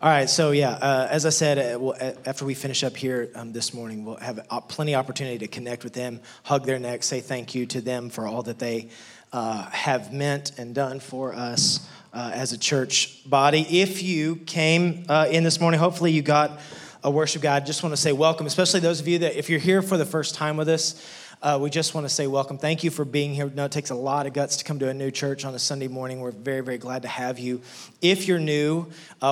All right, so yeah, as I said, after we finish up here this morning, we'll have plenty of opportunity to connect with them, hug their necks, say thank you to them for all that they have meant and done for us as a church body. If you came in this morning, hopefully you got a worship guide. Just want to say welcome, especially those of you that if you're here for the first time with us, we just want to say welcome. Thank you for being here. No, it takes a lot of guts to come to a new church on a Sunday morning. We're very, very glad to have you. If you're new,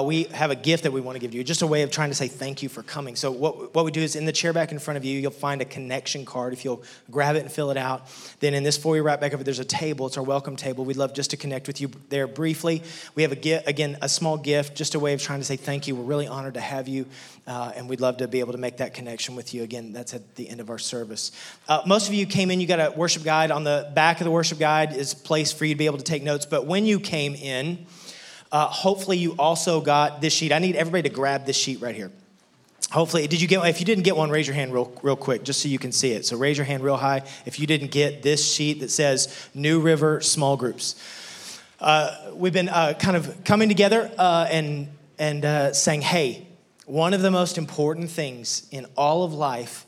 we have a gift that we want to give you, just a way of trying to say thank you for coming. So what we do is in the chair back in front of you, you'll find a connection card. If you'll grab it and fill it out, then in this foyer right back over, there's a table. It's our welcome table. We'd love just to connect with you there briefly. We have, a small gift, just a way of trying to say thank you. We're really honored to have you, and we'd love to be able to make that connection with you. Again, that's at the end of our service. Most of you came in, you got a worship guide. On the back of the worship guide is a place for you to be able to take notes. But when you came in, hopefully you also got this sheet. I need everybody to grab this sheet right here. Hopefully, did you get one? If you didn't get one, raise your hand real quick just so you can see it. So raise your hand real high if you didn't get this sheet that says New River Small Groups. We've been kind of coming together and saying, hey, one of the most important things in all of life,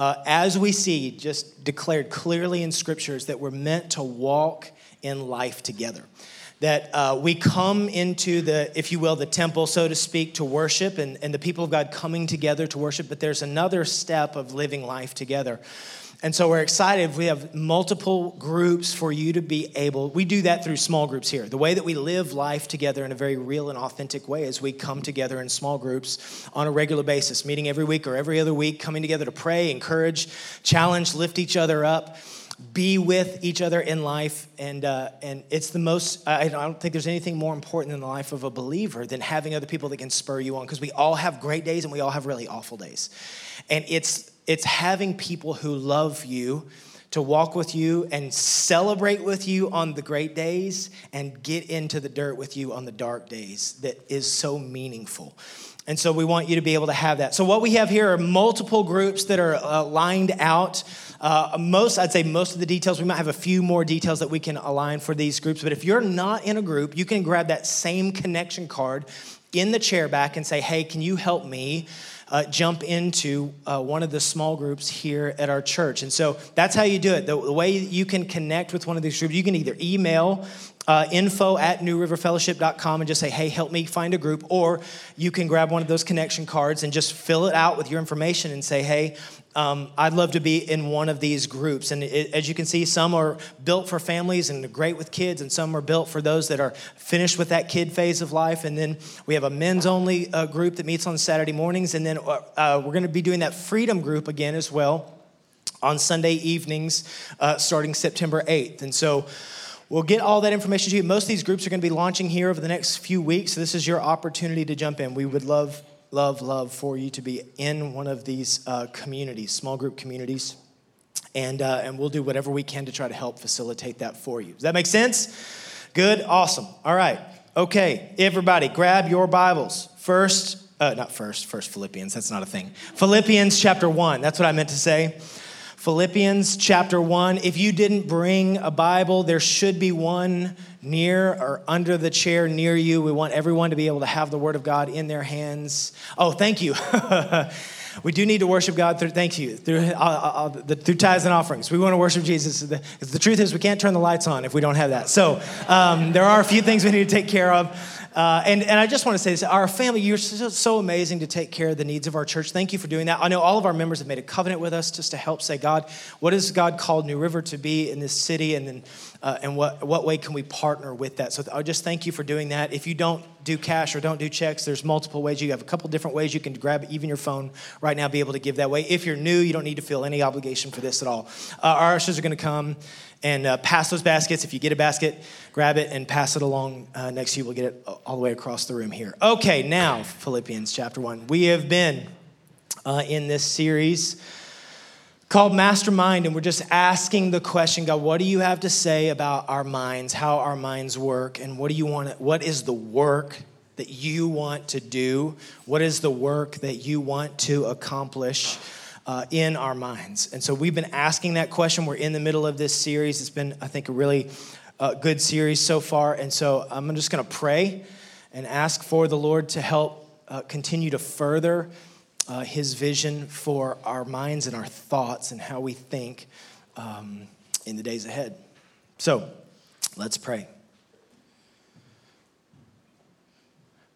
as we see, just declared clearly in scriptures, that we're meant to walk in life together. That we come into the, if you will, the temple, so to speak, to worship, and the people of God coming together to worship, but there's another step of living life together. And so we're excited. We have multiple groups for you to be able, we do that through small groups here. The way that we live life together in a very real and authentic way is we come together in small groups on a regular basis, meeting every week or every other week, coming together to pray, encourage, challenge, lift each other up, be with each other in life. And it's the most, I don't think there's anything more important in the life of a believer than having other people that can spur you on, because we all have great days and we all have really awful days. And it's having people who love you to walk with you and celebrate with you on the great days and get into the dirt with you on the dark days that is so meaningful. And so we want you to be able to have that. So what we have here are multiple groups that are lined out. Most of the details, we might have a few more details that we can align for these groups. But if you're not in a group, you can grab that same connection card in the chair back and say, hey, can you help me jump into one of the small groups here at our church? And so that's how you do it. The way you can connect with one of these groups, you can either email info@newriverfellowship.com and just say, hey, help me find a group, or you can grab one of those connection cards and just fill it out with your information and say, hey, I'd love to be in one of these groups. And as you can see, some are built for families and great with kids, and some are built for those that are finished with that kid phase of life. And then we have a men's-only group that meets on Saturday mornings, and then we're going to be doing that freedom group again as well on Sunday evenings starting September 8th. And so we'll get all that information to you. Most of these groups are going to be launching here over the next few weeks, so this is your opportunity to jump in. We would love for you to be in one of these communities, small group communities, and we'll do whatever we can to try to help facilitate that for you. Does that make sense? Good, awesome. All right, okay, everybody, grab your Bibles. First Philippians, that's not a thing. Philippians chapter 1, that's what I meant to say. Philippians chapter 1. If you didn't bring a Bible, there should be one near or under the chair near you. We want everyone to be able to have the Word of God in their hands. Oh, thank you. We do need to worship God through tithes and offerings. We want to worship Jesus. The truth is we can't turn the lights on if we don't have that. So there are a few things we need to take care of. And I just want to say this, our family, you're so amazing to take care of the needs of our church. Thank you for doing that. I know all of our members have made a covenant with us just to help say, God, what has God called New River to be in this city? And then what way can we partner with that? So I just thank you for doing that. If you don't do cash or don't do checks, there's multiple ways. You have a couple different ways you can grab even your phone right now, be able to give that way. If you're new, you don't need to feel any obligation for this at all. Our ushers are going to come and pass those baskets. If you get a basket, grab it and pass it along next to you. We'll get it all the way across the room here. Okay, now Philippians chapter 1. We have been in this series called Mastermind, and we're just asking the question, God, what do you have to say about our minds, how our minds work, and what is the work that you want to do? What is the work that you want to accomplish in our minds? And so we've been asking that question. We're in the middle of this series. It's been, I think, a really good series so far. And so I'm just going to pray. and ask for the Lord to help continue to further his vision for our minds and our thoughts and how we think in the days ahead. So let's pray.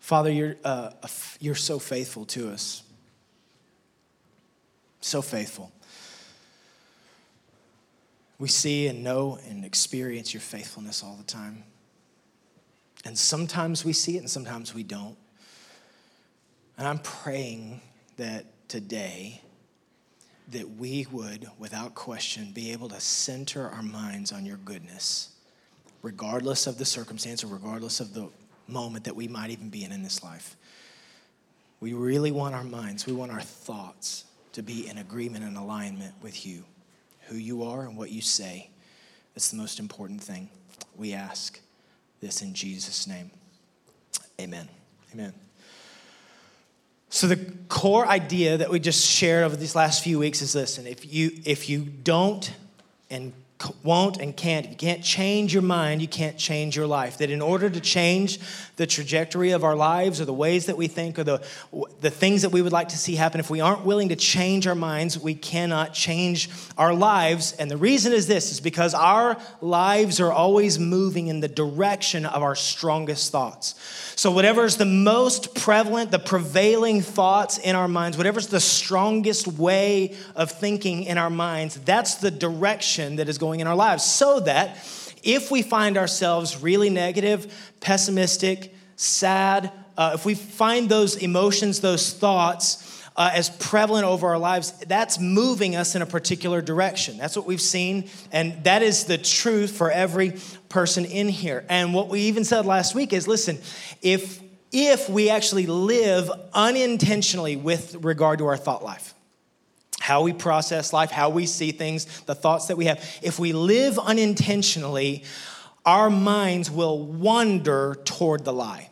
Father, you're so faithful to us. So faithful. We see and know and experience your faithfulness all the time. And sometimes we see it and sometimes we don't. And I'm praying that today that we would, without question, be able to center our minds on your goodness, regardless of the circumstance or regardless of the moment that we might even be in this life. We really want our minds, we want our thoughts to be in agreement and alignment with you, who you are and what you say. That's the most important thing. We ask this in Jesus' name. Amen. Amen. So the core idea that we just shared over these last few weeks is this, and if you don't and won't and can't, if you can't change your mind, you can't change your life. That in order to change the trajectory of our lives or the ways that we think or the things that we would like to see happen, if we aren't willing to change our minds, we cannot change our lives. And the reason is this, is because our lives are always moving in the direction of our strongest thoughts. So whatever's the most prevalent, the prevailing thoughts in our minds, whatever's the strongest way of thinking in our minds, that's the direction that is going in our lives. So that if we find ourselves really negative, pessimistic, sad, if we find those emotions, those thoughts as prevalent over our lives, that's moving us in a particular direction. That's what we've seen, and that is the truth for every person in here. And what we even said last week is, listen, if we actually live unintentionally with regard to our thought life, how we process life, how we see things, the thoughts that we have, if we live unintentionally, our minds will wander toward the lie.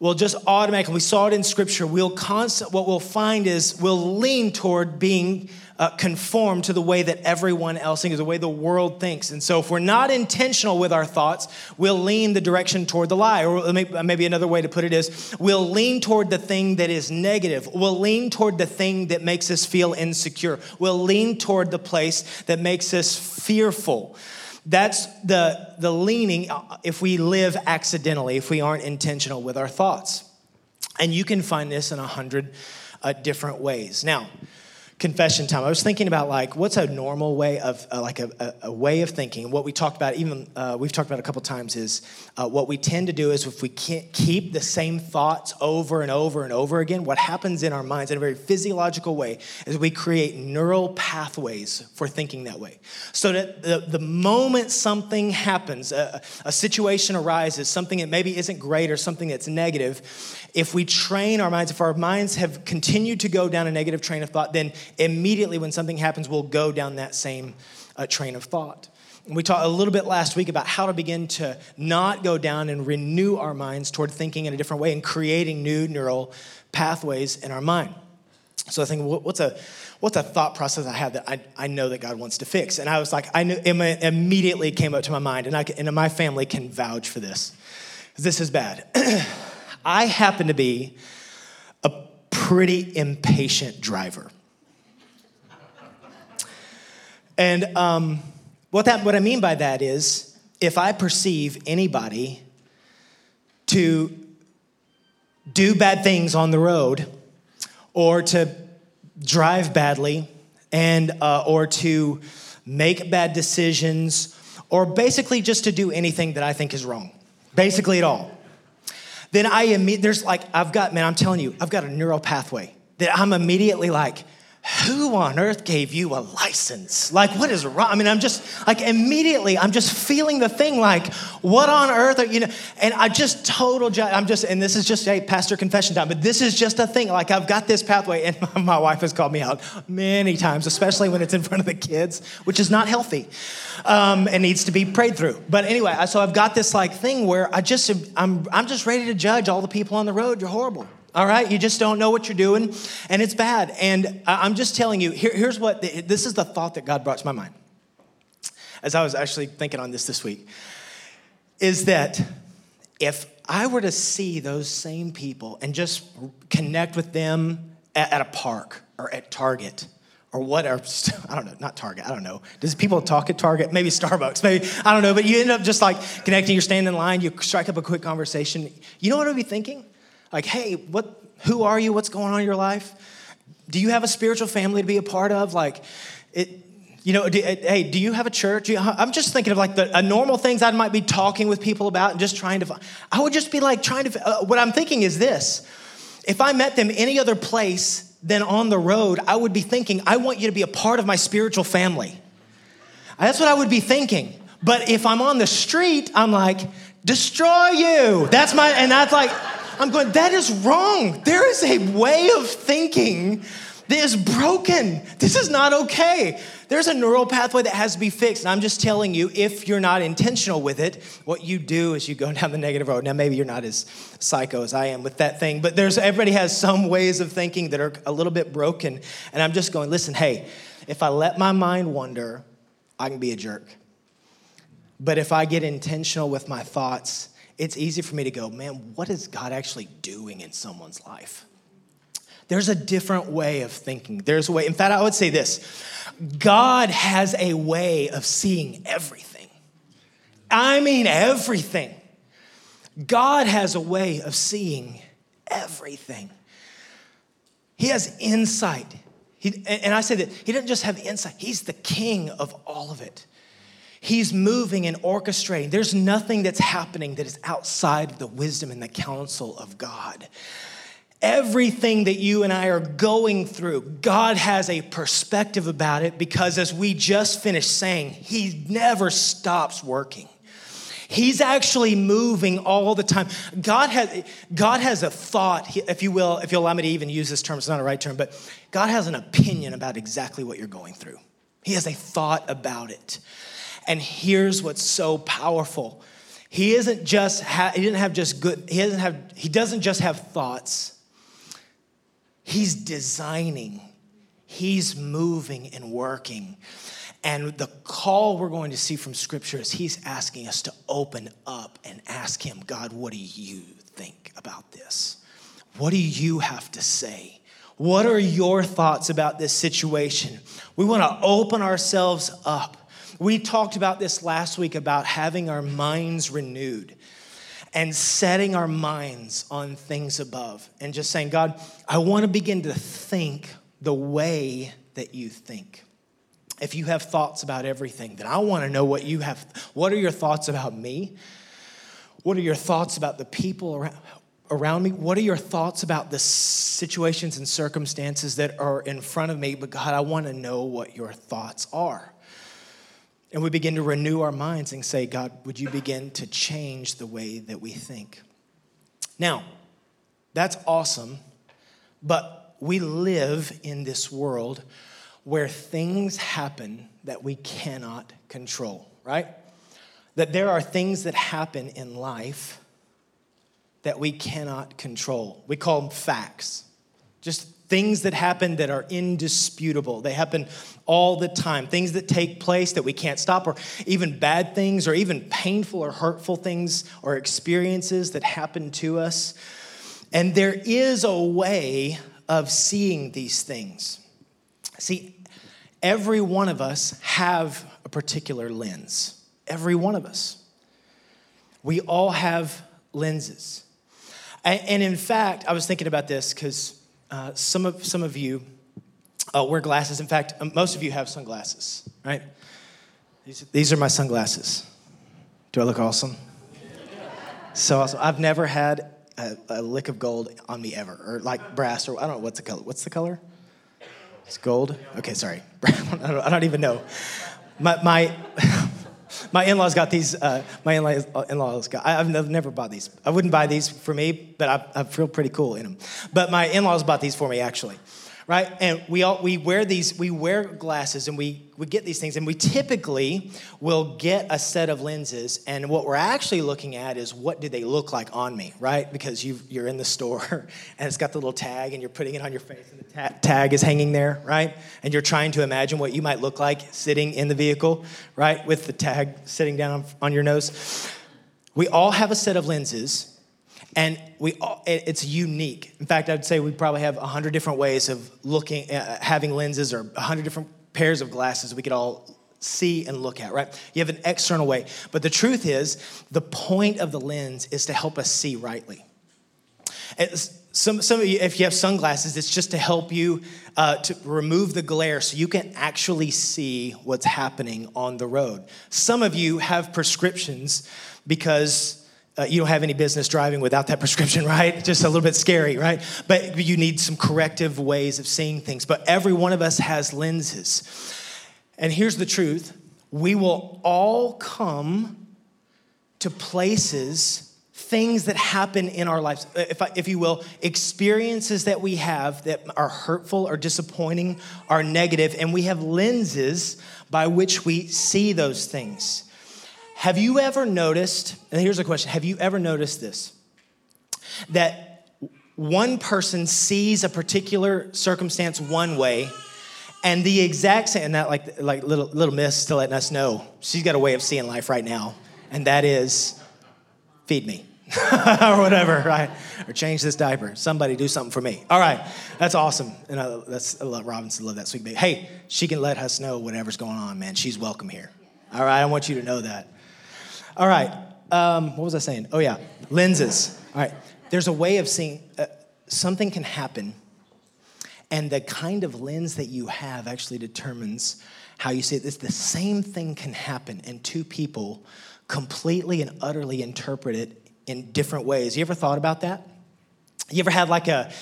We'll just automatically, we saw it in Scripture, what we'll find is we'll lean toward being conformed to the way that everyone else thinks, the way the world thinks. And so if we're not intentional with our thoughts, we'll lean the direction toward the lie. Or maybe another way to put it is we'll lean toward the thing that is negative. We'll lean toward the thing that makes us feel insecure. We'll lean toward the place that makes us fearful. That's the leaning if we live accidentally, if we aren't intentional with our thoughts. And you can find this in 100 different ways. Now, confession time. I was thinking about what's a normal way of a way of thinking. What we talked about, even we've talked about a couple times, is what we tend to do is if we can't keep the same thoughts over and over and over again, what happens in our minds in a very physiological way is we create neural pathways for thinking that way. So that the moment something happens, a situation arises, something that maybe isn't great or something that's negative, if we train our minds, if our minds have continued to go down a negative train of thought, then immediately when something happens, we'll go down that same train of thought. And we talked a little bit last week about how to begin to not go down and renew our minds toward thinking in a different way and creating new neural pathways in our mind. So I think, what's a thought process I have that I know that God wants to fix? And I was like, I knew, it immediately came up to my mind, and my family can vouch for this. This is bad. I happen to be a pretty impatient driver. And what I mean by that is, if I perceive anybody to do bad things on the road, or to drive badly, and or to make bad decisions, or basically just to do anything that I think is wrong, basically at all, then I've got a neural pathway that I'm immediately like, who on earth gave you a license? What is wrong? I mean, I'm just immediately, I'm just feeling the thing what on earth are, and I just and this is just a pastor confession time, but this is just a thing. I've got this pathway, and my wife has called me out many times, especially when it's in front of the kids, which is not healthy, and needs to be prayed through. But anyway, so I've got this thing where I'm just ready to judge all the people on the road. You're horrible. All right, you just don't know what you're doing, and it's bad. And I'm just telling you, this is the thought that God brought to my mind as I was actually thinking on this week, is that if I were to see those same people and just connect with them at a park or at Target or whatever, I don't know, not Target, I don't know. Does people talk at Target? Maybe Starbucks, maybe, I don't know. But you end up just like connecting, you're standing in line, you strike up a quick conversation. You know what I'd be thinking? Like, hey, who are you? What's going on in your life? Do you have a spiritual family to be a part of? Like, hey, do you have a church? I'm just thinking of like the normal things I might be talking with people about and just trying to find. I would just be like trying to, what I'm thinking is this. If I met them any other place than on the road, I would be thinking, I want you to be a part of my spiritual family. That's what I would be thinking. But if I'm on the street, I'm like, destroy you. I'm going, that is wrong. There is a way of thinking that is broken. This is not okay. There's a neural pathway that has to be fixed. And I'm just telling you, if you're not intentional with it, what you do is you go down the negative road. Now, maybe you're not as psycho as I am with that thing, but everybody has some ways of thinking that are a little bit broken. And I'm just going, listen, hey, if I let my mind wander, I can be a jerk. But if I get intentional with my thoughts, it's easy for me to go, man, what is God actually doing in someone's life? There's a different way of thinking. There's a way. In fact, I would say this. God has a way of seeing everything. I mean everything. God has a way of seeing everything. He has insight. And I say that he doesn't just have insight. He's the king of all of it. He's moving and orchestrating. There's nothing that's happening that is outside of the wisdom and the counsel of God. Everything that you and I are going through, God has a perspective about it because, as we just finished saying, he never stops working. He's actually moving all the time. God has a thought, if you will, if you'll allow me to even use this term, it's not a right term, but God has an opinion about exactly what you're going through. He has a thought about it. And here's what's so powerful. He doesn't just have thoughts. He's designing. He's moving and working. And the call we're going to see from Scripture is he's asking us to open up and ask him, God, what do you think about this? What do you have to say? What are your thoughts about this situation? We want to open ourselves up. We talked about this last week about having our minds renewed and setting our minds on things above and just saying, God, I want to begin to think the way that you think. If you have thoughts about everything, then I want to know what you have. What are your thoughts about me? What are your thoughts about the people around me? What are your thoughts about the situations and circumstances that are in front of me? But God, I want to know what your thoughts are. And we begin to renew our minds and say, God, would you begin to change the way that we think? Now, that's awesome, but we live in this world where things happen that we cannot control, right? That there are things that happen in life that we cannot control. We call them facts, just things that happen that are indisputable. They happen all the time. Things that take place that we can't stop, or even bad things, or even painful or hurtful things or experiences that happen to us. And there is a way of seeing these things. See, every one of us have a particular lens. Every one of us. We all have lenses. And in fact, I was thinking about this because some of you wear glasses. In fact, most of you have sunglasses, right? These are my sunglasses. Do I look awesome? So awesome. I've never had a lick of gold on me ever, or like brass, or I don't know what's the color. What's the color? It's gold? Okay, sorry. I don't even know. My in-laws got these. I've never bought these. I wouldn't buy these for me, but I feel pretty cool in them. But my in-laws bought these for me, actually, right? And we wear these. We wear glasses, and we get these things, and we typically will get a set of lenses, and what we're actually looking at is what do they look like on me, right? Because you're in the store, and it's got the little tag, and you're putting it on your face, and the tag is hanging there, right? And you're trying to imagine what you might look like sitting in the vehicle, right, with the tag sitting down on your nose. We all have a set of lenses, And it's unique. In fact, I'd say we probably have 100 different ways of looking, having lenses, or 100 different pairs of glasses we could all see and look at, right? You have an external way. But the truth is, the point of the lens is to help us see rightly. Some of you, if you have sunglasses, it's just to help you to remove the glare so you can actually see what's happening on the road. Some of you have prescriptions because you don't have any business driving without that prescription, right? Just a little bit scary, right? But you need some corrective ways of seeing things. But every one of us has lenses. And here's the truth. We will all come to places, things that happen in our lives, if you will, experiences that we have that are hurtful or disappointing or negative, and we have lenses by which we see those things. Have you ever noticed, and here's a question, have you ever noticed this? That one person sees a particular circumstance one way, and the exact same, and that like little miss still letting us know, she's got a way of seeing life right now, and that is, feed me, or whatever, right? Or change this diaper. Somebody do something for me. All right, that's awesome. And I love Robinson, love that sweet baby. Hey, she can let us know whatever's going on, man. She's welcome here. All right, I want you to know that. All right, what was I saying? Oh, yeah, lenses. All right, there's a way of seeing something can happen, and the kind of lens that you have actually determines how you see it. It's the same thing can happen, and two people completely and utterly interpret it in different ways. You ever thought about that? You ever had like an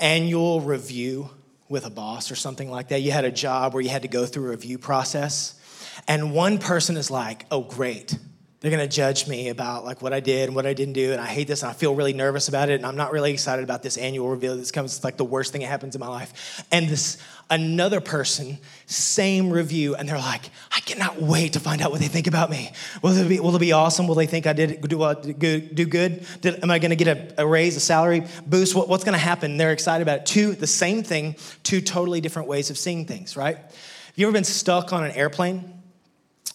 annual review with a boss or something like that? You had a job where you had to go through a review process, and one person is like, oh, great. They're going to judge me about like what I did and what I didn't do, and I hate this, and I feel really nervous about it, and I'm not really excited about this annual reveal. This comes, it's like the worst thing that happens in my life. And this another person, same review, and they're like, I cannot wait to find out what they think about me. Will it be awesome? Will they think I did good? Am I going to get a raise, a salary boost? What's going to happen? They're excited about it. Two, the same thing, two totally different ways of seeing things, right? Have you ever been stuck on an airplane?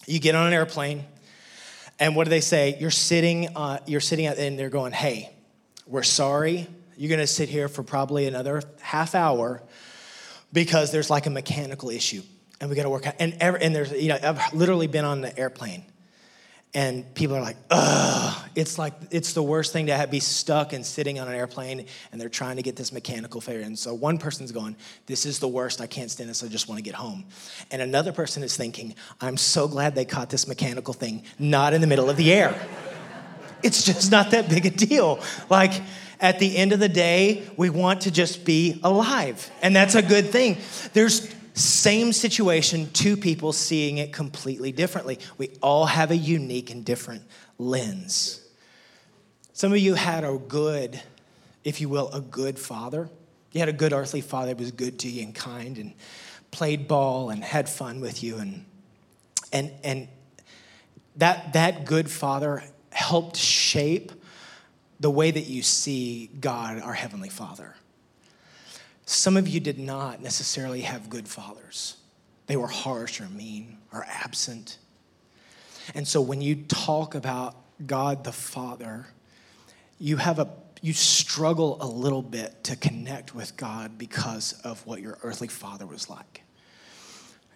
You get on an airplane, and what do they say? You're sitting at the end, they're going, hey, we're sorry. You're going to sit here for probably another half hour because there's like a mechanical issue, and we got to work out. And there's, you know, I've literally been on the airplane, and people are like, ugh. It's like, it's the worst thing to be stuck and sitting on an airplane, and they're trying to get this mechanical failure. And so one person's going, this is the worst. I can't stand this. I just want to get home. And another person is thinking, I'm so glad they caught this mechanical thing not in the middle of the air. It's just not that big a deal. Like, at the end of the day, we want to just be alive. And that's a good thing. There's same situation, two people seeing it completely differently. We all have a unique and different lens. Some of you had a good, if you will, a good father. You had a good earthly father that was good to you and kind and played ball and had fun with you. And that good father helped shape the way that you see God, our Heavenly Father. Some of you did not necessarily have good fathers. They were harsh or mean or absent. And so when you talk about God the Father, you struggle a little bit to connect with God because of what your earthly father was like.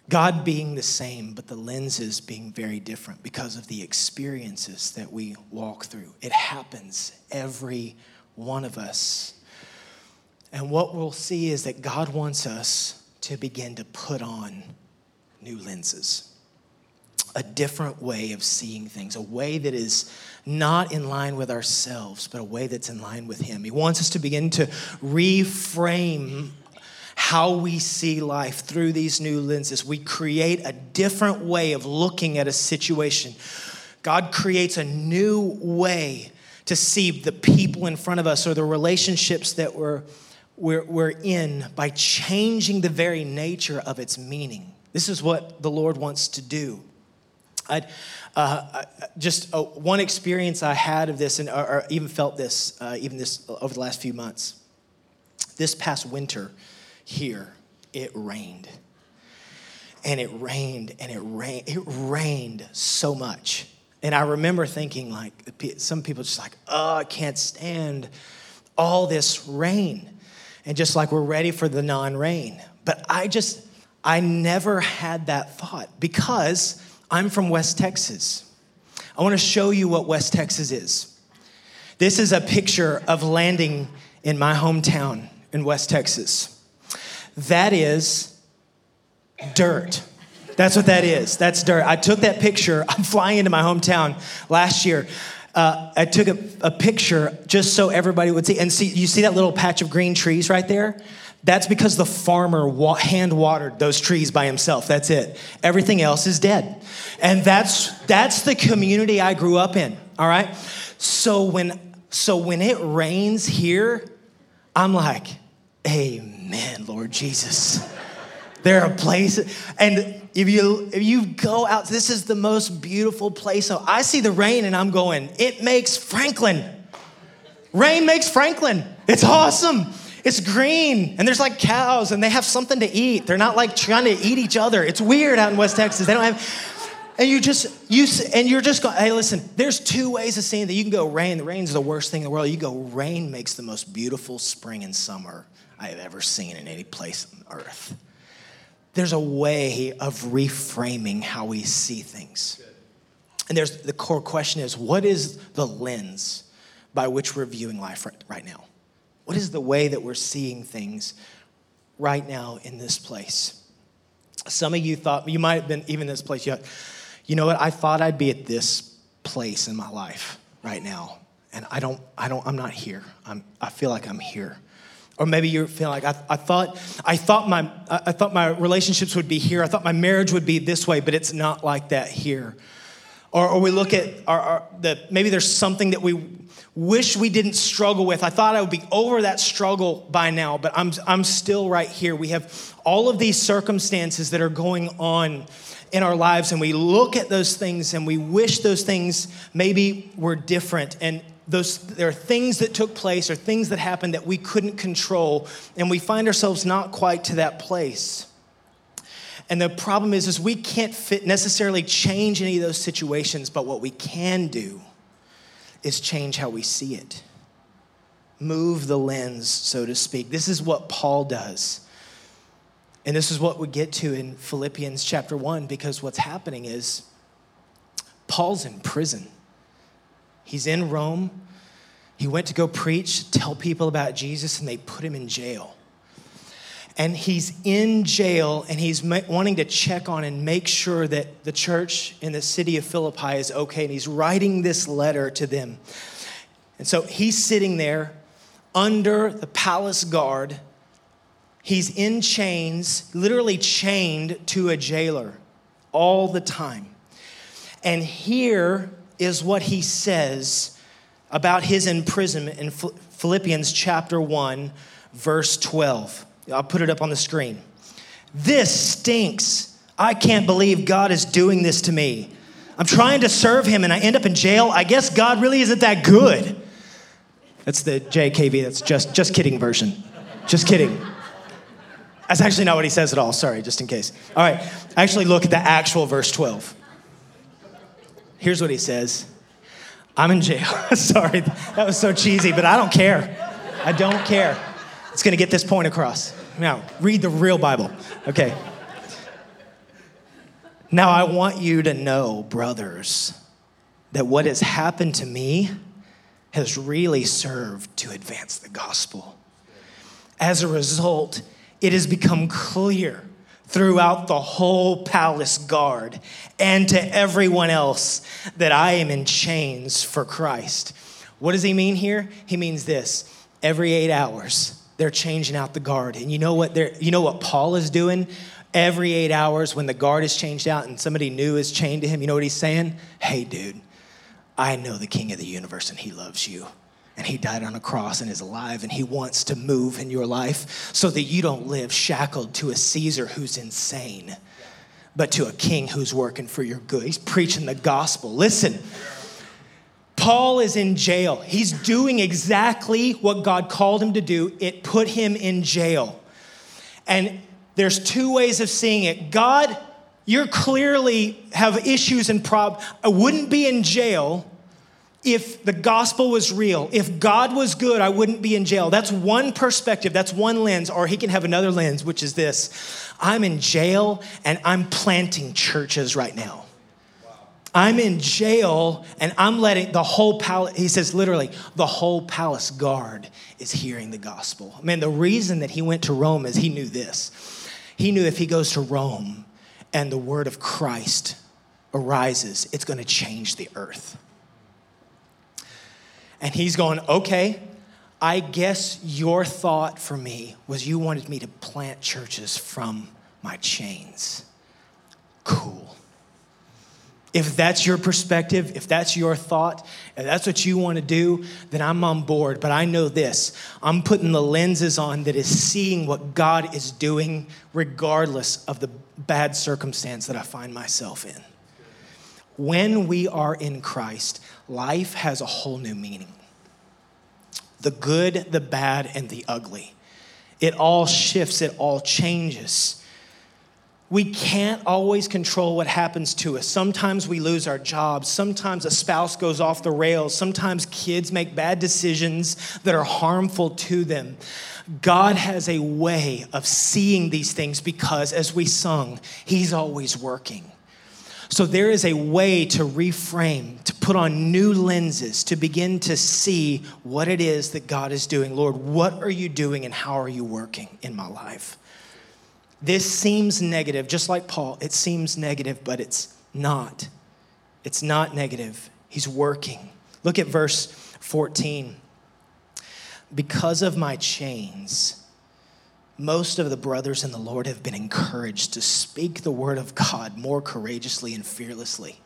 God being the same, but the lenses being very different because of the experiences that we walk through. It happens, every one of us. And what we'll see is that God wants us to begin to put on new lenses, a different way of seeing things, a way that is not in line with ourselves, but a way that's in line with Him. He wants us to begin to reframe how we see life through these new lenses. We create a different way of looking at a situation. God creates a new way to see the people in front of us or the relationships that we're in by changing the very nature of its meaning. This is what the Lord wants to do. One experience I had of this, and or even felt this, over the last few months. This past winter here, it rained. And it rained so much. And I remember thinking, like, some people just like, oh, I can't stand all this rain. And just like we're ready for the non-rain. But I never had that thought because I'm from West Texas. I want to show you what West Texas is. This is a picture of landing in my hometown in West Texas. That is dirt. That's what that is. That's dirt. I took that picture. I'm flying into my hometown last year. I took a picture just so everybody would see. And see, you see that little patch of green trees right there? That's because the farmer hand-watered those trees by himself. That's it. Everything else is dead. And that's the community I grew up in, all right? So when it rains here, I'm like, amen, Lord Jesus. There are places, and if you go out, this is the most beautiful place. So I see the rain and I'm going, it makes Franklin. Rain makes Franklin. It's awesome. It's green, and there's like cows, and they have something to eat. They're not like trying to eat each other. It's weird out in West Texas. They don't have, and you're just going, hey, listen, there's two ways of seeing that. You can go rain. The rain's the worst thing in the world. You go rain makes the most beautiful spring and summer I have ever seen in any place on earth. There's a way of reframing how we see things. And there's the core question is, what is the lens by which we're viewing life right now? What is the way that we're seeing things right now in this place? Some of you thought, you might have been even this place. You know what? I thought I'd be at this place in my life right now. And I'm not here. I feel like I'm here. Or maybe you're feeling like, I thought my relationships would be here. I thought my marriage would be this way, but it's not like that here. Or we look at maybe there's something that we wish we didn't struggle with. I thought I would be over that struggle by now, but I'm still right here. We have all of these circumstances that are going on in our lives, and we look at those things and we wish those things maybe were different. And there are things that took place or things that happened that we couldn't control, and we find ourselves not quite to that place. And the problem is we can't necessarily change any of those situations, but what we can do is change how we see it. Move the lens, so to speak. This is what Paul does. And this is what we get to in Philippians chapter 1, because what's happening is Paul's in prison. He's in Rome. He went to go preach, tell people about Jesus, and they put him in jail. And he's in jail, and he's wanting to check on and make sure that the church in the city of Philippi is okay. And he's writing this letter to them. And so he's sitting there under the palace guard. He's in chains, literally chained to a jailer all the time. And here is what he says about his imprisonment in Philippians chapter 1, verse 12. I'll put it up on the screen. This stinks. I can't believe God is doing this to me. I'm trying to serve him and I end up in jail. I guess God really isn't that good. That's the JKV. That's just kidding version. Just kidding. That's actually not what he says at all. Sorry, just in case. All right. Actually look at the actual verse 12. Here's what he says. I'm in jail. Sorry. That was so cheesy, but I don't care. I don't care. It's going to get this point across. Now, read the real Bible. Okay. Now, I want you to know, brothers, that what has happened to me has really served to advance the gospel. As a result, it has become clear throughout the whole palace guard and to everyone else that I am in chains for Christ. What does he mean here? He means this. Every 8 hours, they're changing out the guard. And you know what Paul is doing? Every 8 hours when the guard is changed out and somebody new is chained to him, you know what he's saying? Hey, dude, I know the King of the universe and he loves you. And he died on a cross and is alive and he wants to move in your life so that you don't live shackled to a Caesar who's insane, but to a king who's working for your good. He's preaching the gospel. Listen. Paul is in jail. He's doing exactly what God called him to do. It put him in jail. And there's two ways of seeing it. God, you're clearly have issues and problems. I wouldn't be in jail if the gospel was real. If God was good, I wouldn't be in jail. That's one perspective. That's one lens. Or he can have another lens, which is this. I'm in jail and I'm planting churches right now. I'm in jail and I'm letting the whole palace, he says literally, the whole palace guard is hearing the gospel. Man, the reason that he went to Rome is he knew this. He knew if he goes to Rome and the word of Christ arises, it's going to change the earth. And he's going, okay, I guess your thought for me was you wanted me to plant churches from my chains. Cool. If that's your perspective, if that's your thought, if that's what you want to do, then I'm on board. But I know this, I'm putting the lenses on that is seeing what God is doing regardless of the bad circumstance that I find myself in. When we are in Christ, life has a whole new meaning. The good, the bad, and the ugly. It all shifts, it all changes. We can't always control what happens to us. Sometimes we lose our jobs. Sometimes a spouse goes off the rails. Sometimes kids make bad decisions that are harmful to them. God has a way of seeing these things because, as we sung, he's always working. So there is a way to reframe, to put on new lenses, to begin to see what it is that God is doing. Lord, what are you doing and how are you working in my life? This seems negative, just like Paul. It seems negative, but it's not. It's not negative. He's working. Look at verse 14. Because of my chains, most of the brothers in the Lord have been encouraged to speak the word of God more courageously and fearlessly.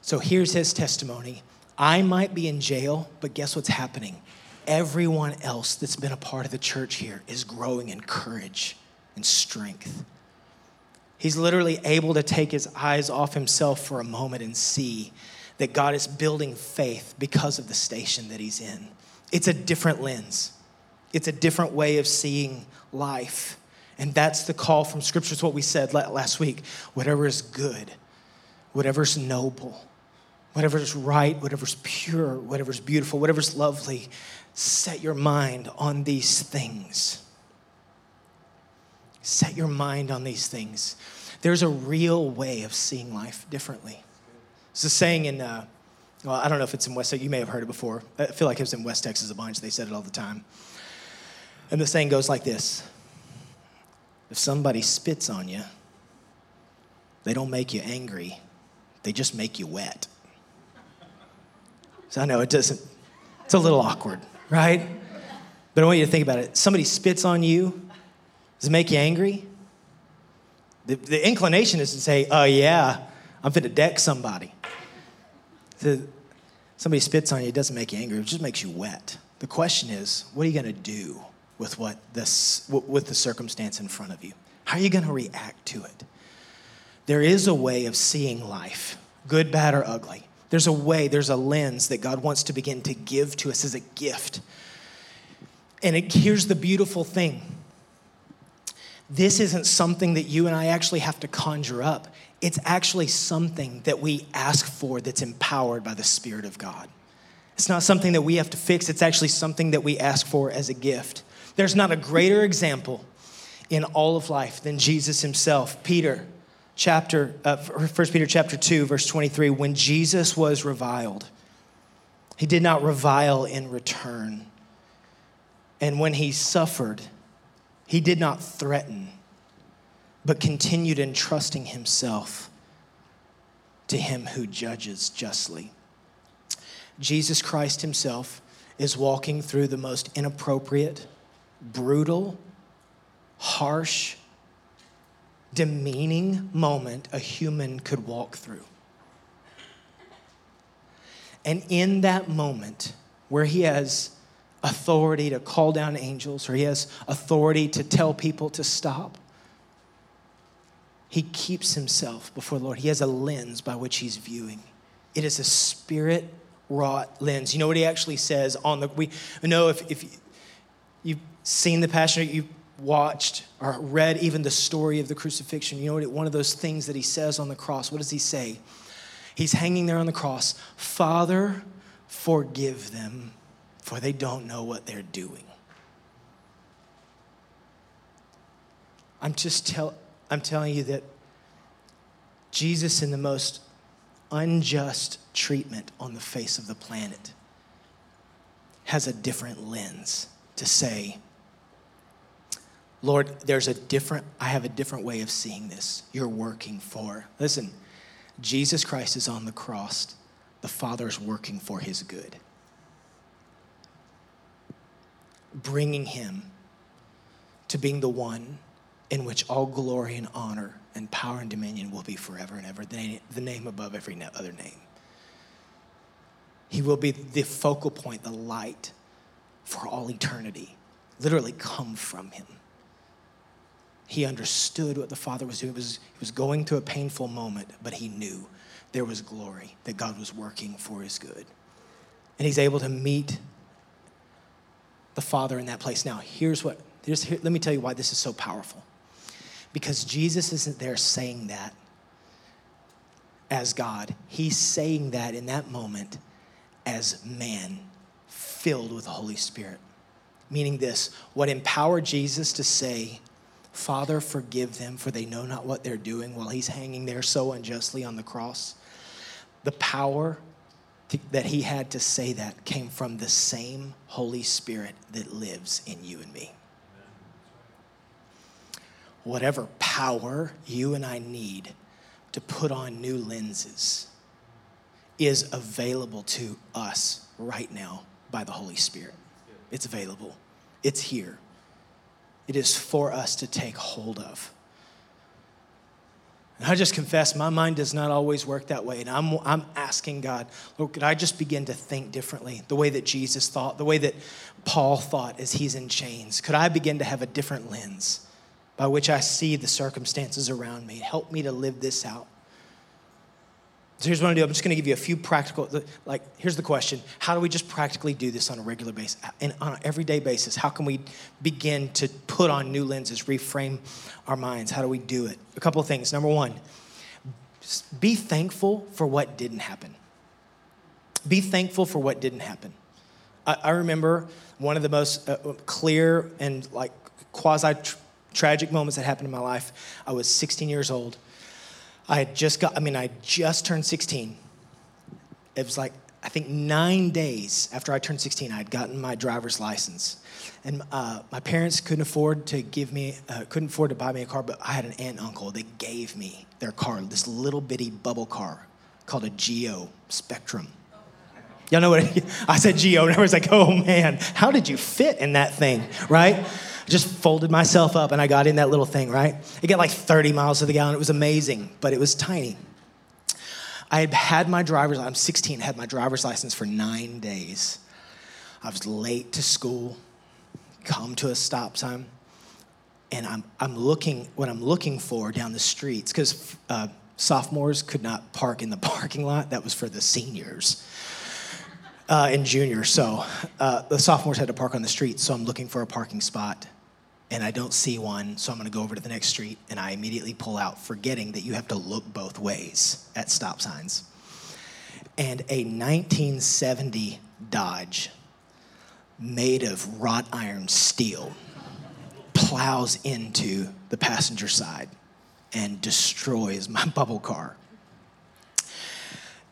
So here's his testimony. I might be in jail, but guess what's happening? Everyone else that's been a part of the church here is growing in courage and strength. He's literally able to take his eyes off himself for a moment and see that God is building faith because of the station that he's in. It's a different lens. It's a different way of seeing life. And that's the call from Scripture. It's what we said last week. Whatever is good, whatever is noble, whatever is right, whatever is pure, whatever is beautiful, whatever is lovely, set your mind on these things. Set your mind on these things. There's a real way of seeing life differently. It's a saying in, well, I don't know if it's in West Texas. You may have heard it before. I feel like it was in West Texas a bunch. They said it all the time. And the saying goes like this. If somebody spits on you, they don't make you angry. They just make you wet. So I know it doesn't, it's a little awkward, right? But I want you to think about it. Somebody spits on you. Does it make you angry? The inclination is to say, oh yeah, I'm finna deck somebody. Somebody spits on you, it doesn't make you angry, it just makes you wet. The question is, what are you gonna do with the circumstance in front of you? How are you gonna react to it? There is a way of seeing life, good, bad, or ugly. There's a way, there's a lens that God wants to begin to give to us as a gift. And here's the beautiful thing. This isn't something that you and I actually have to conjure up. It's actually something that we ask for that's empowered by the Spirit of God. It's not something that we have to fix. It's actually something that we ask for as a gift. There's not a greater example in all of life than Jesus himself. 1 Peter chapter 2, verse 23, when Jesus was reviled, he did not revile in return. And when he suffered, he did not threaten, but continued entrusting himself to him who judges justly. Jesus Christ himself is walking through the most inappropriate, brutal, harsh, demeaning moment a human could walk through. And in that moment where he has authority to call down angels, or he has authority to tell people to stop, he keeps himself before the Lord. He has a lens by which he's viewing. It is a Spirit-wrought lens. You know what he actually says on the, we know if you've seen The Passion, you watched or read even the story of the crucifixion, you know, one of those things that he says on the cross, what does he say? He's hanging there on the cross. Father, forgive them, for they don't know what they're doing. I'm telling you that Jesus, in the most unjust treatment on the face of the planet, has a different lens to say, Lord, I have a different way of seeing this. You're working for. Listen, Jesus Christ is on the cross. The Father's working for his good, bringing him to being the one in which all glory and honor and power and dominion will be forever and ever, the name above every other name. He will be the focal point, the light for all eternity, literally come from him. He understood what the Father was doing. He was going through a painful moment, but he knew there was glory, that God was working for his good. And he's able to meet the Father in that place. Now, let me tell you why this is so powerful. Because Jesus isn't there saying that as God. He's saying that in that moment as man filled with the Holy Spirit. Meaning this, what empowered Jesus to say, Father, forgive them, for they know not what they're doing, while he's hanging there so unjustly on the cross. The power that he had to say that came from the same Holy Spirit that lives in you and me. Whatever power you and I need to put on new lenses is available to us right now by the Holy Spirit. It's available. It's here. It is for us to take hold of. And I just confess, my mind does not always work that way. And I'm asking God, Lord, could I just begin to think differently? The way that Jesus thought, the way that Paul thought as he's in chains. Could I begin to have a different lens by which I see the circumstances around me? Help me to live this out. So here's what I'm going to do. I'm just going to give you a few practical, here's the question. How do we just practically do this on a regular basis and on an everyday basis? How can we begin to put on new lenses, reframe our minds? How do we do it? A couple of things. Number one, be thankful for what didn't happen. Be thankful for what didn't happen. I remember one of the most clear and quasi-tragic moments that happened in my life. I was 16 years old. I just turned 16. It was I think 9 days after I turned 16, I had gotten my driver's license. And my parents couldn't afford to buy me a car, but I had an aunt and uncle. They gave me their car, this little bitty bubble car called a Geo Spectrum. Y'all know what I said, Geo, and everyone's like, oh man, how did you fit in that thing, right? I just folded myself up and I got in that little thing, right? It got 30 miles to the gallon. It was amazing, but it was tiny. I'm 16, had my driver's license for 9 days. I was late to school, come to a stop sign, and I'm looking for down the streets, because sophomores could not park in the parking lot. That was for the seniors. And junior, so the sophomores had to park on the street, so I'm looking for a parking spot, and I don't see one, so I'm going to go over to the next street, and I immediately pull out, forgetting that you have to look both ways at stop signs. And a 1970 Dodge made of wrought iron steel plows into the passenger side and destroys my bubble car.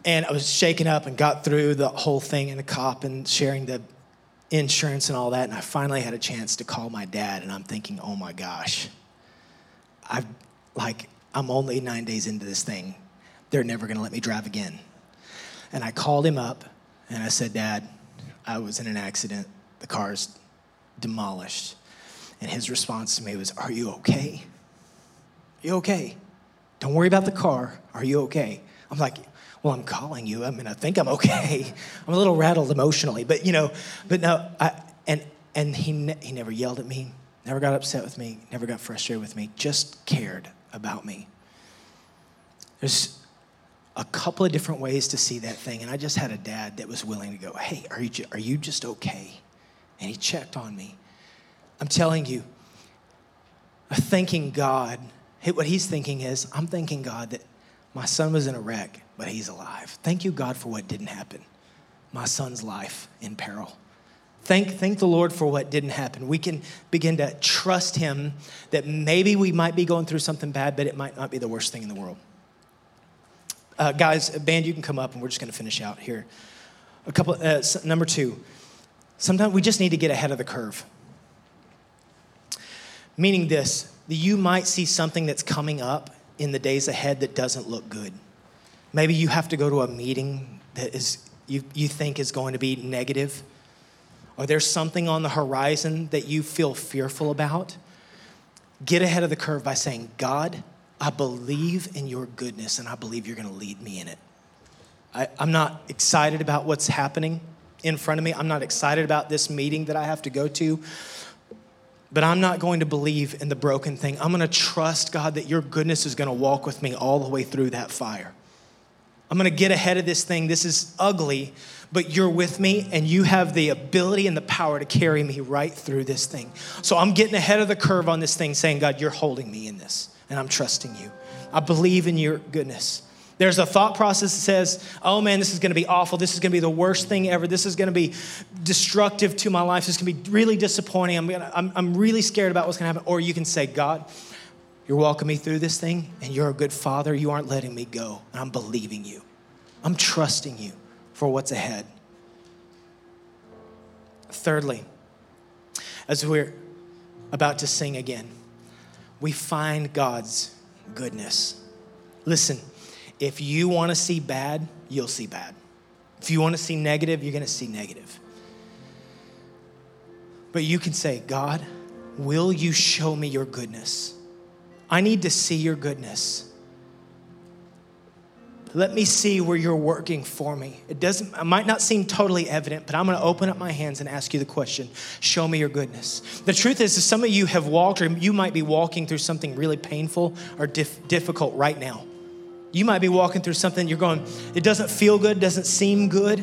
And I was shaken up and got through the whole thing and the cop and sharing the insurance and all that. And I finally had a chance to call my dad. And I'm thinking, oh my gosh, I'm only 9 days into this thing. They're never going to let me drive again. And I called him up and I said, Dad, I was in an accident. The car's demolished. And his response to me was, are you okay? Are you okay? Don't worry about the car. Are you okay? I'm like, well, I'm calling you. I mean, I think I'm okay. I'm a little rattled emotionally, but no. He never yelled at me, never got upset with me, never got frustrated with me, just cared about me. There's a couple of different ways to see that thing, and I just had a dad that was willing to go, hey, are you just okay? And he checked on me. I'm telling you, thanking God. What he's thinking is, I'm thanking God that my son was in a wreck, but he's alive. Thank you, God, for what didn't happen. My son's life in peril. Thank the Lord for what didn't happen. We can begin to trust him that maybe we might be going through something bad, but it might not be the worst thing in the world. Guys, band, you can come up, and we're just going to finish out here. Number two, sometimes we just need to get ahead of the curve. Meaning this, that you might see something that's coming up in the days ahead that doesn't look good. Maybe you have to go to a meeting that you think is going to be negative, or there's something on the horizon that you feel fearful about. Get ahead of the curve by saying, God, I believe in your goodness, and I believe you're going to lead me in it. I'm not excited about what's happening in front of me. I'm not excited about this meeting that I have to go to, but I'm not going to believe in the broken thing. I'm going to trust, God, that your goodness is going to walk with me all the way through that fire. I'm going to get ahead of this thing. This is ugly, but you're with me, and you have the ability and the power to carry me right through this thing. So I'm getting ahead of the curve on this thing, saying, God, you're holding me in this, and I'm trusting you. I believe in your goodness. There's a thought process that says, oh man, this is going to be awful. This is going to be the worst thing ever. This is going to be destructive to my life. This is going to be really disappointing. I'm really scared about what's going to happen. Or you can say, God, you're walking me through this thing, and you're a good father. You aren't letting me go. And I'm believing you. I'm trusting you for what's ahead. Thirdly, as we're about to sing again, we find God's goodness. Listen. If you want to see bad, you'll see bad. If you want to see negative, you're going to see negative. But you can say, God, will you show me your goodness? I need to see your goodness. Let me see where you're working for me. It might not seem totally evident, but I'm going to open up my hands and ask you the question, show me your goodness. The truth is some of you have walked, or you might be walking through something really painful or difficult right now. You might be walking through something you're going, it doesn't feel good, doesn't seem good.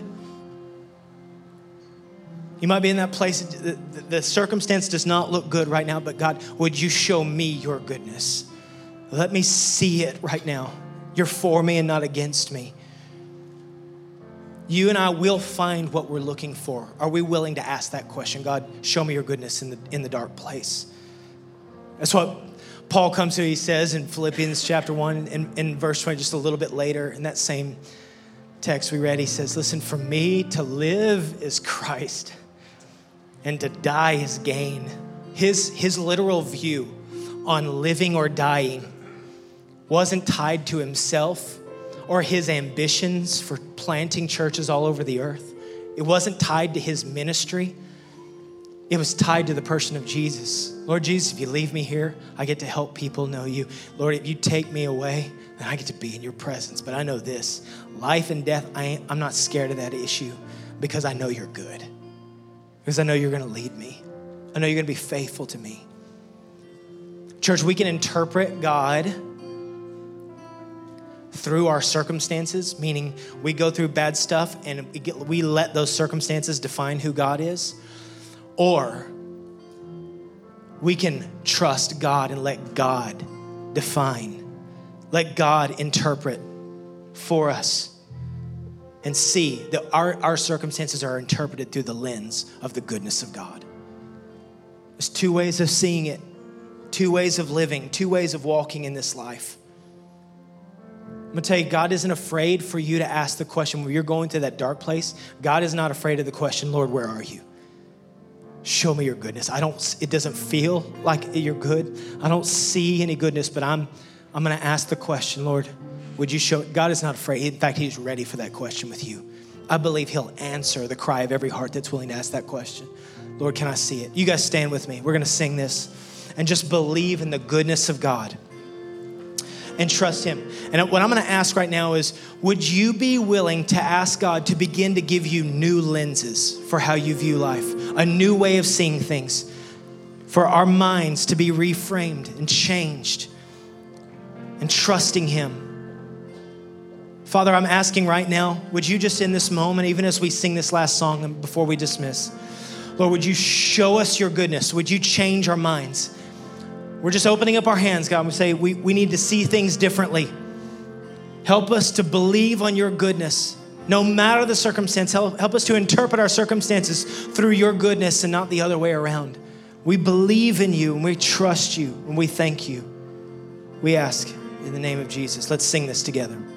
You might be in that place, the circumstance does not look good right now, but God, would you show me your goodness? Let me see it right now. You're for me and not against me. You and I will find what we're looking for. Are we willing to ask that question? God, show me your goodness in the dark place. That's what Paul comes to, he says in Philippians chapter 1 and verse 20, just a little bit later in that same text we read, he says, listen, for me to live is Christ and to die is gain. His literal view on living or dying wasn't tied to himself or his ambitions for planting churches all over the earth. It wasn't tied to his ministry. It was tied to the person of Jesus. Lord Jesus, if you leave me here, I get to help people know you. Lord, if you take me away, then I get to be in your presence. But I know this, life and death, I'm not scared of that issue because I know you're good. Because I know you're going to lead me. I know you're going to be faithful to me. Church, we can interpret God through our circumstances, meaning we go through bad stuff and we let those circumstances define who God is. Or we can trust God and let God define, let God interpret for us and see that our circumstances are interpreted through the lens of the goodness of God. There's two ways of seeing it, two ways of living, two ways of walking in this life. I'm gonna tell you, God isn't afraid for you to ask the question when you're going through that dark place. God is not afraid of the question, Lord, where are you? Show me your goodness. It doesn't feel like you're good. I don't see any goodness, but I'm going to ask the question, Lord, would you show? God is not afraid. In fact, he's ready for that question with you. I believe he'll answer the cry of every heart that's willing to ask that question. Lord, can I see it? You guys stand with me. We're going to sing this and just believe in the goodness of God and trust him. And what I'm going to ask right now is, would you be willing to ask God to begin to give you new lenses for how you view life, a new way of seeing things, for our minds to be reframed and changed and trusting him? Father, I'm asking right now, would you just in this moment, even as we sing this last song and before we dismiss, Lord, would you show us your goodness? Would you change our minds? We're just opening up our hands, God. We say we need to see things differently. Help us to believe on your goodness. No matter the circumstance, help us to interpret our circumstances through your goodness and not the other way around. We believe in you and we trust you and we thank you. We ask in the name of Jesus. Let's sing this together.